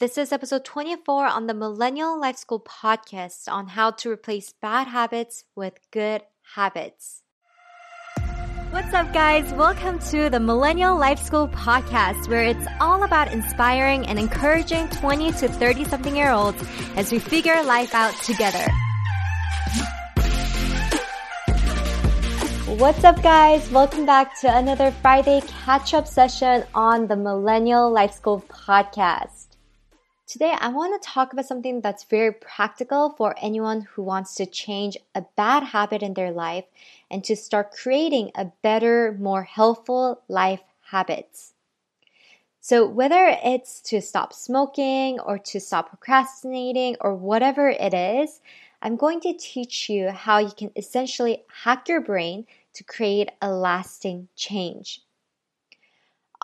This is episode 24 on the Millennial Life School podcast on how to replace bad habits with good habits. What's up, guys? Welcome to the Millennial Life School podcast, where it's all about inspiring and encouraging 20 to 30-something year olds as we figure life out together. What's up, guys? Welcome back to another Friday catch-up session on the Millennial Life School podcast. Today, I want to talk about something that's very practical for anyone who wants to change a bad habit in their life and to start creating a better, more helpful life habits. So whether it's to stop smoking or to stop procrastinating or whatever it is, I'm going to teach you how you can essentially hack your brain to create a lasting change.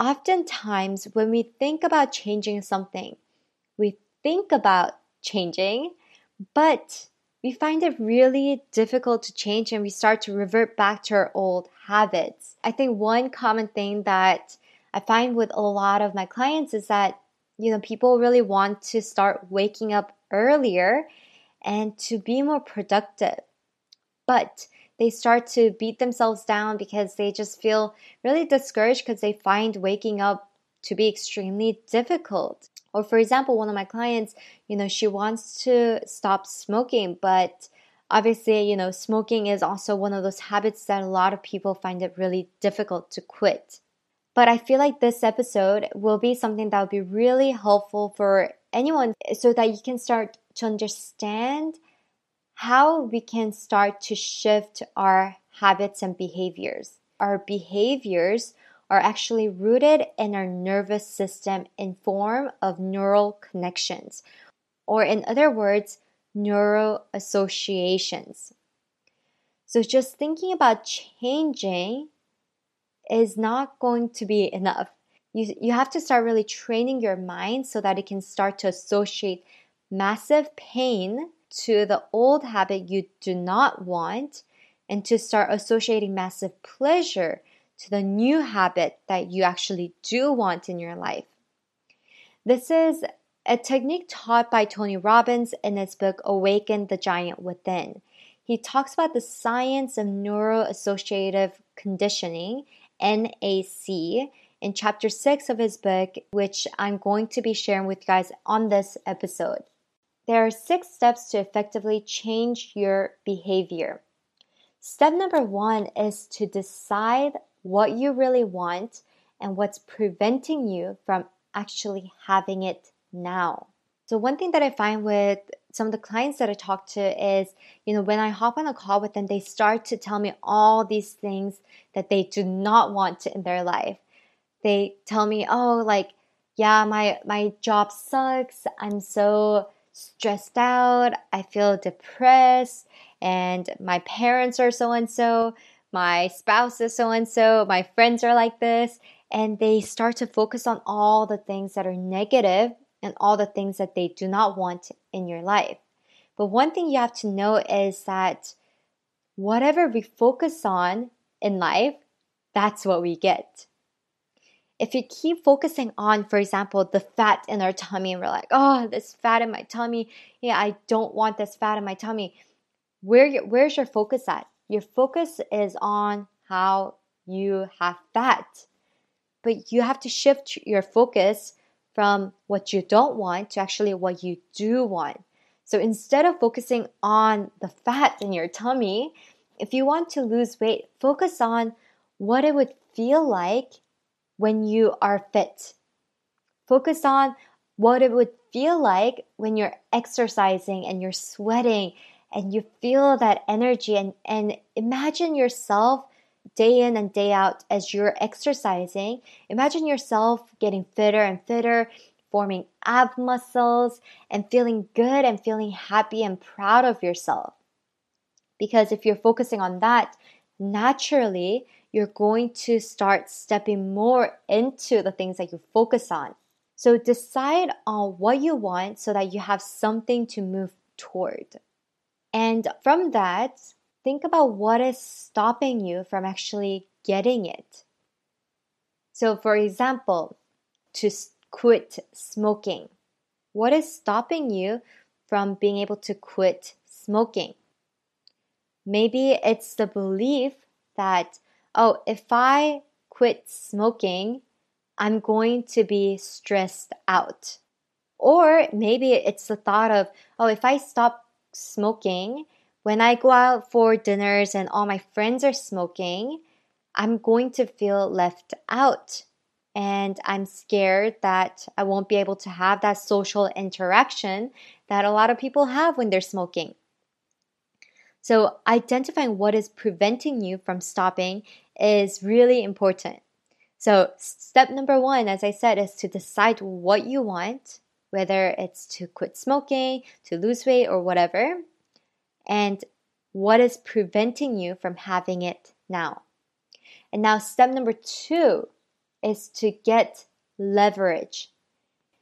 Oftentimes, when we think about changing something, we think about changing, but we find it really difficult to change and we start to revert back to our old habits. I think one common thing that I find with a lot of my clients is that, people really want to start waking up earlier and to be more productive, but they start to beat themselves down because they just feel really discouraged because they find waking up to be extremely difficult. Or for example, one of my clients, she wants to stop smoking, but obviously, smoking is also one of those habits that a lot of people find it really difficult to quit. But I feel like this episode will be something that will be really helpful for anyone so that you can start to understand how we can start to shift our habits and behaviors. Our behaviors are actually rooted in our nervous system in form of neural connections, or in other words, neuroassociations. So just thinking about changing is not going to be enough. You have to start really training your mind so that it can start to associate massive pain to the old habit you do not want, and to start associating massive pleasure to the new habit that you actually do want in your life. This is a technique taught by Tony Robbins in his book, Awaken the Giant Within. He talks about the science of neuroassociative conditioning, NAC, in chapter 6 of his book, which I'm going to be sharing with you guys on this episode. There are 6 steps to effectively change your behavior. Step number 1 is to decide what you really want and what's preventing you from actually having it now. So one thing that I find with some of the clients that I talk to is, when I hop on a call with them, they start to tell me all these things that they do not want in their life. They tell me, my job sucks. I'm so stressed out. I feel depressed. And my parents are so-and-so. My spouse is so-and-so, my friends are like this, and they start to focus on all the things that are negative and all the things that they do not want in your life. But one thing you have to know is that whatever we focus on in life, that's what we get. If you keep focusing on, for example, the fat in our tummy, and we're like, oh, this fat in my tummy, I don't want this fat in my tummy. Where's your focus at? Your focus is on how you have fat, but you have to shift your focus from what you don't want to actually what you do want. So instead of focusing on the fat in your tummy, if you want to lose weight, focus on what it would feel like when you are fit. Focus on what it would feel like when you're exercising and you're sweating and you feel that energy, and imagine yourself day in and day out as you're exercising. Imagine yourself getting fitter and fitter, forming ab muscles, and feeling good and feeling happy and proud of yourself. Because if you're focusing on that, naturally, you're going to start stepping more into the things that you focus on. So decide on what you want so that you have something to move toward. And from that, think about what is stopping you from actually getting it. So for example, to quit smoking. What is stopping you from being able to quit smoking? Maybe it's the belief that, oh, if I quit smoking, I'm going to be stressed out. Or maybe it's the thought of, oh, if I stop smoking, when I go out for dinners and all my friends are smoking, I'm going to feel left out. And I'm scared that I won't be able to have that social interaction that a lot of people have when they're smoking. So identifying what is preventing you from stopping is really important. So step number one, as I said, is to decide what you want, whether it's to quit smoking, to lose weight, or whatever, and what is preventing you from having it now. And now step number two is to get leverage.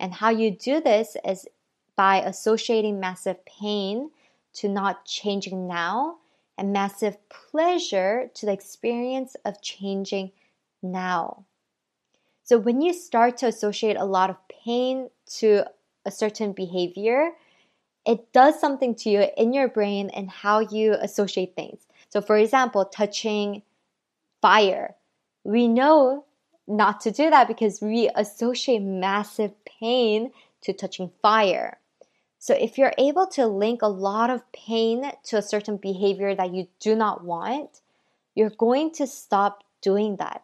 And how you do this is by associating massive pain to not changing now and massive pleasure to the experience of changing now. So when you start to associate a lot of pain to a certain behavior, it does something to you in your brain and how you associate things. So for example, touching fire. We know not to do that because we associate massive pain to touching fire. So if you're able to link a lot of pain to a certain behavior that you do not want, you're going to stop doing that.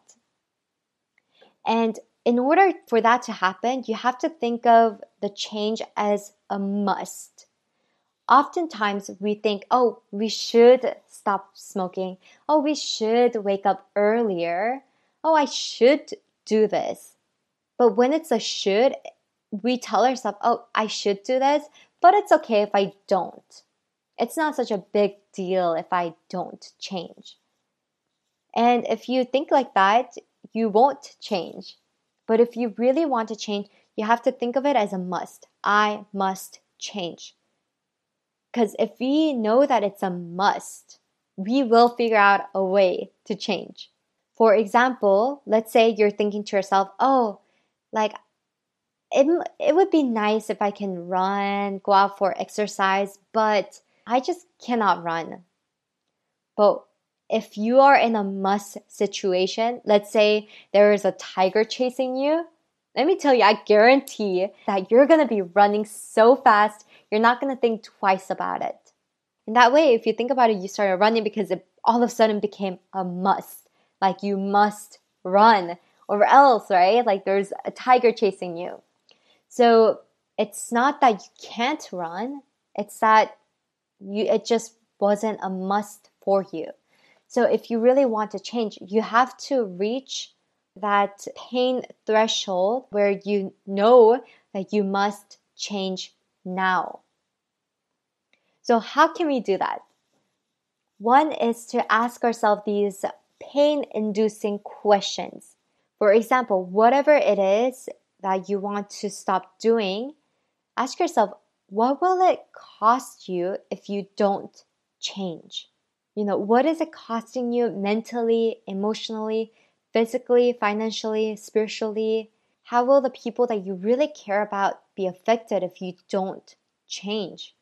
And in order for that to happen, you have to think of the change as a must. Oftentimes we think, oh, we should stop smoking. Oh, we should wake up earlier. Oh, I should do this. But when it's a should, we tell ourselves, oh, I should do this, but it's okay if I don't. It's not such a big deal if I don't change. And if you think like that, you won't change. But if you really want to change, you have to think of it as a must. I must change. Because if we know that it's a must, we will figure out a way to change. For example, let's say you're thinking to yourself, oh, like, it would be nice if I can run, go out for exercise, but I just cannot run. But if you are in a must situation, let's say there is a tiger chasing you, let me tell you, I guarantee that you're going to be running so fast, you're not going to think twice about it. And that way, if you think about it, you started running because it all of a sudden became a must. Like, you must run or else, right? Like, there's a tiger chasing you. So it's not that you can't run. It's that it just wasn't a must for you. So if you really want to change, you have to reach that pain threshold where you know that you must change now. So how can we do that? One is to ask ourselves these pain-inducing questions. For example, whatever it is that you want to stop doing, ask yourself, what will it cost you if you don't change? You know, what is it costing you mentally, emotionally, physically, financially, spiritually? How will the people that you really care about be affected if you don't change?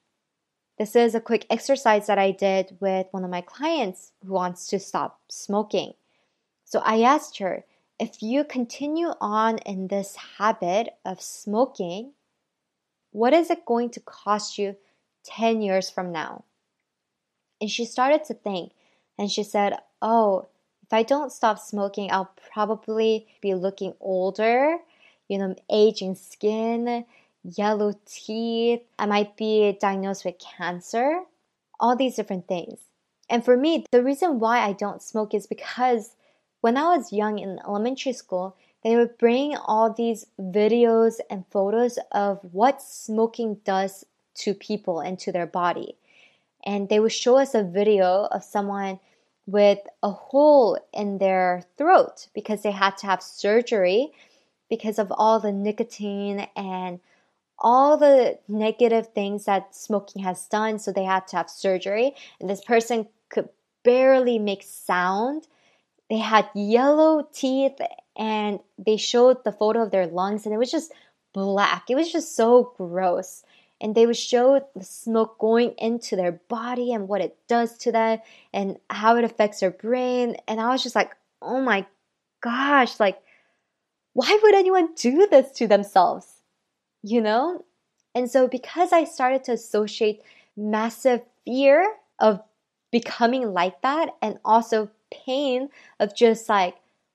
This is a quick exercise that I did with one of my clients who wants to stop smoking. So I asked her, if you continue on in this habit of smoking, what is it going to cost you 10 years from now? And she started to think, and she said, oh, if I don't stop smoking, I'll probably be looking older, you know, aging skin, yellow teeth, I might be diagnosed with cancer, all these different things. And for me, the reason why I don't smoke is because when I was young in elementary school, they would bring all these videos and photos of what smoking does to people and to their body. And they would show us a video of someone with a hole in their throat because they had to have surgery because of all the nicotine and all the negative things that smoking has done. So they had to have surgery. And this person could barely make sound. They had yellow teeth and they showed the photo of their lungs and it was just black. It was just so gross. And they would show the smoke going into their body and what it does to them and how it affects their brain. And I was just like, oh my gosh, like, why would anyone do this to themselves? You know? And so because I started to associate massive fear of becoming like that and also pain of just like,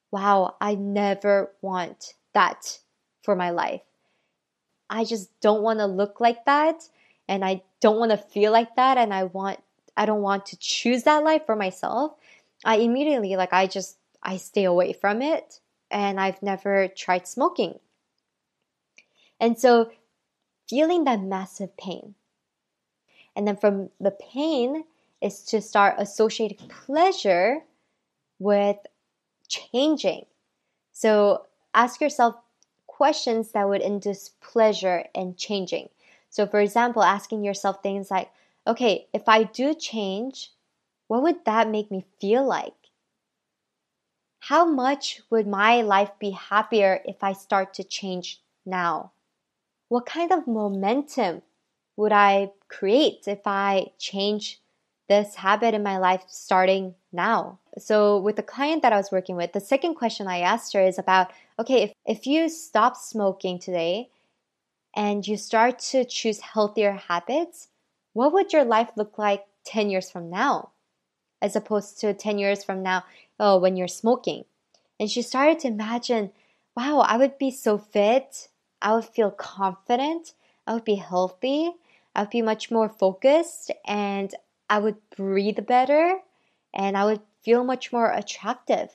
wow, I never want that for my life. I just don't want to look like that, and I don't want to feel like that, and I don't want to choose that life for myself. I immediately, like, I stay away from it, and I've never tried smoking. And so feeling that massive pain. And then from the pain is to start associating pleasure with changing. So ask yourself questions that would induce pleasure and changing. So for example, asking yourself things like, okay, if I do change, what would that make me feel like? How much would my life be happier if I start to change now? What kind of momentum would I create if I change this habit in my life starting now? So with the client that I was working with, the second question I asked her is about, okay, if you stop smoking today and you start to choose healthier habits, what would your life look like 10 years from now? As opposed to 10 years from now, oh, when you're smoking. And she started to imagine, wow, I would be so fit. I would feel confident. I would be healthy. I would be much more focused, and I would breathe better, and I would feel much more attractive.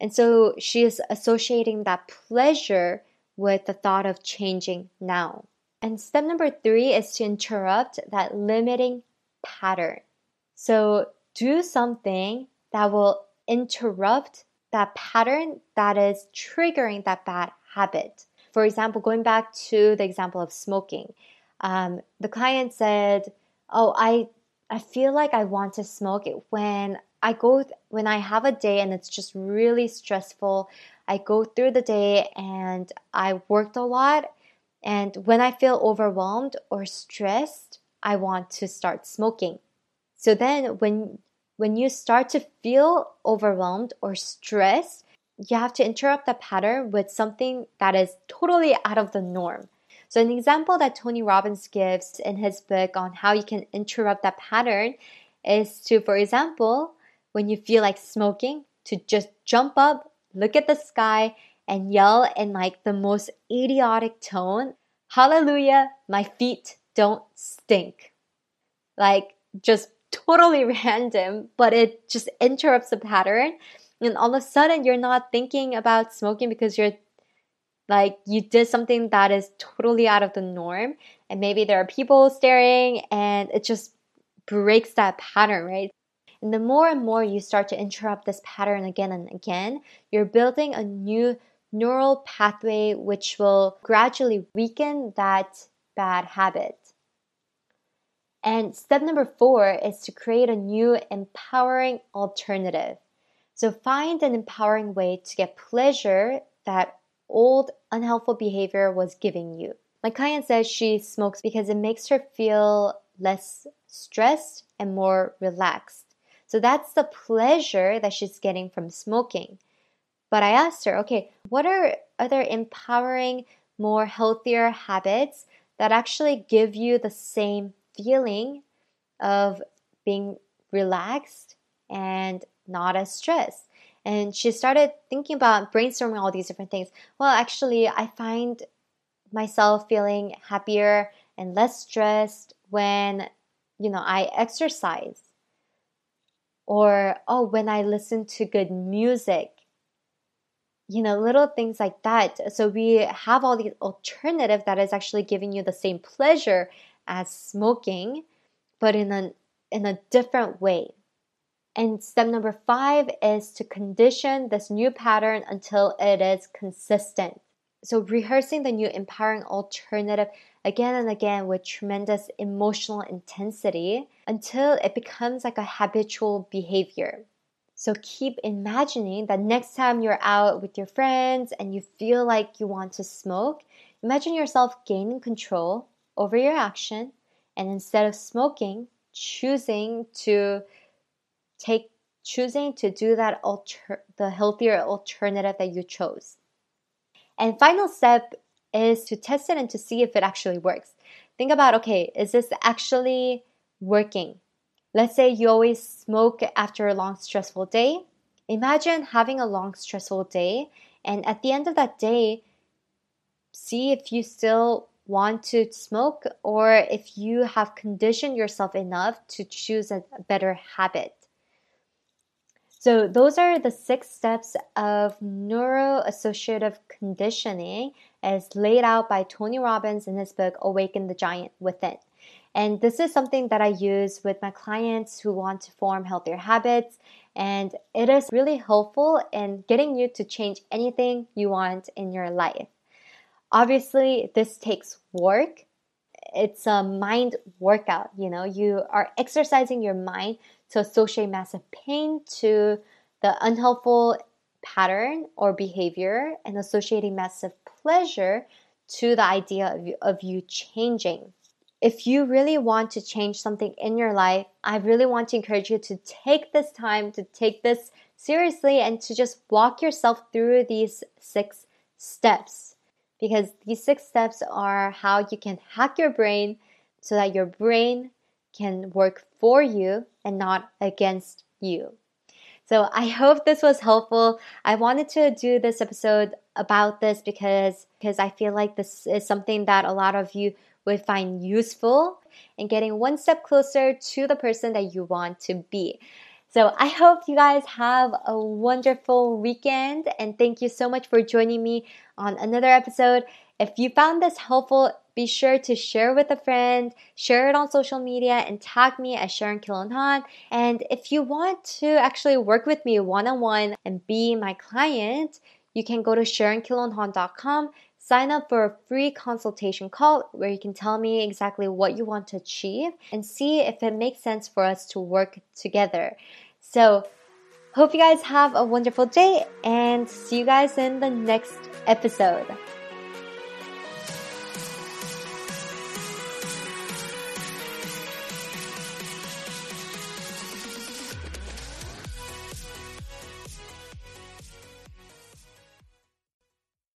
And so she is associating that pleasure with the thought of changing now. And step number 3 is to interrupt that limiting pattern. So do something that will interrupt that pattern that is triggering that bad habit. For example, going back to the example of smoking, the client said, oh, I feel like I want to smoke when I have a day and it's just really stressful. I go through the day and I worked a lot, and when I feel overwhelmed or stressed, I want to start smoking. So then when you start to feel overwhelmed or stressed, you have to interrupt the pattern with something that is totally out of the norm. So an example that Tony Robbins gives in his book on how you can interrupt that pattern is to, for example, when you feel like smoking, to just jump up, look at the sky, and yell in like the most idiotic tone, hallelujah, my feet don't stink. Like just totally random, but it just interrupts the pattern. And all of a sudden you're not thinking about smoking because you're like you did something that is totally out of the norm, and maybe there are people staring, and it just breaks that pattern, right? And the more and more you start to interrupt this pattern again and again, you're building a new neural pathway which will gradually weaken that bad habit. And step number 4 is to create a new empowering alternative. So find an empowering way to get pleasure that old unhelpful behavior was giving you. My client says she smokes because it makes her feel less stressed and more relaxed. So that's the pleasure that she's getting from smoking. But I asked her, okay, what are other empowering, more healthier habits that actually give you the same feeling of being relaxed and not as stressed? And she started thinking about brainstorming all these different things. Well, actually, I find myself feeling happier and less stressed when, I exercise. Or, oh, when I listen to good music. Little things like that. So we have all these alternatives that is actually giving you the same pleasure as smoking, but in a different way. And step number 5 is to condition this new pattern until it is consistent. So rehearsing the new empowering alternative again and again with tremendous emotional intensity until it becomes like a habitual behavior. So keep imagining that next time you're out with your friends and you feel like you want to smoke, Imagine yourself gaining control over your action and instead of smoking, choosing to do that the healthier alternative that you chose. And final step is to test it and to see if it actually works. Think about, okay, is this actually working? Let's say you always smoke after a long, stressful day. Imagine having a long, stressful day, and at the end of that day, see if you still want to smoke or if you have conditioned yourself enough to choose a better habit. So those are the 6 steps of neuroassociative conditioning as laid out by Tony Robbins in his book, Awaken the Giant Within. And this is something that I use with my clients who want to form healthier habits. And it is really helpful in getting you to change anything you want in your life. Obviously, this takes work. It's a mind workout. You know, you are exercising your mind to associate massive pain to the unhelpful pattern or behavior and associating massive pleasure to the idea of you changing. If you really want to change something in your life, I really want to encourage you to take this time, to take this seriously, and to just walk yourself through these 6 steps. Because these 6 steps are how you can hack your brain so that your brain can work for you and not against you. So I hope this was helpful. I wanted to do this episode about this because I feel like this is something that a lot of you would find useful in getting one step closer to the person that you want to be. So I hope you guys have a wonderful weekend, and thank you so much for joining me on another episode. If you found this helpful, be sure to share with a friend, share it on social media, and tag me as Sharon Killonhan. And if you want to actually work with me one-on-one and be my client, you can go to SharonKillonhan.com, sign up for a free consultation call where you can tell me exactly what you want to achieve and see if it makes sense for us to work together. So hope you guys have a wonderful day and see you guys in the next episode.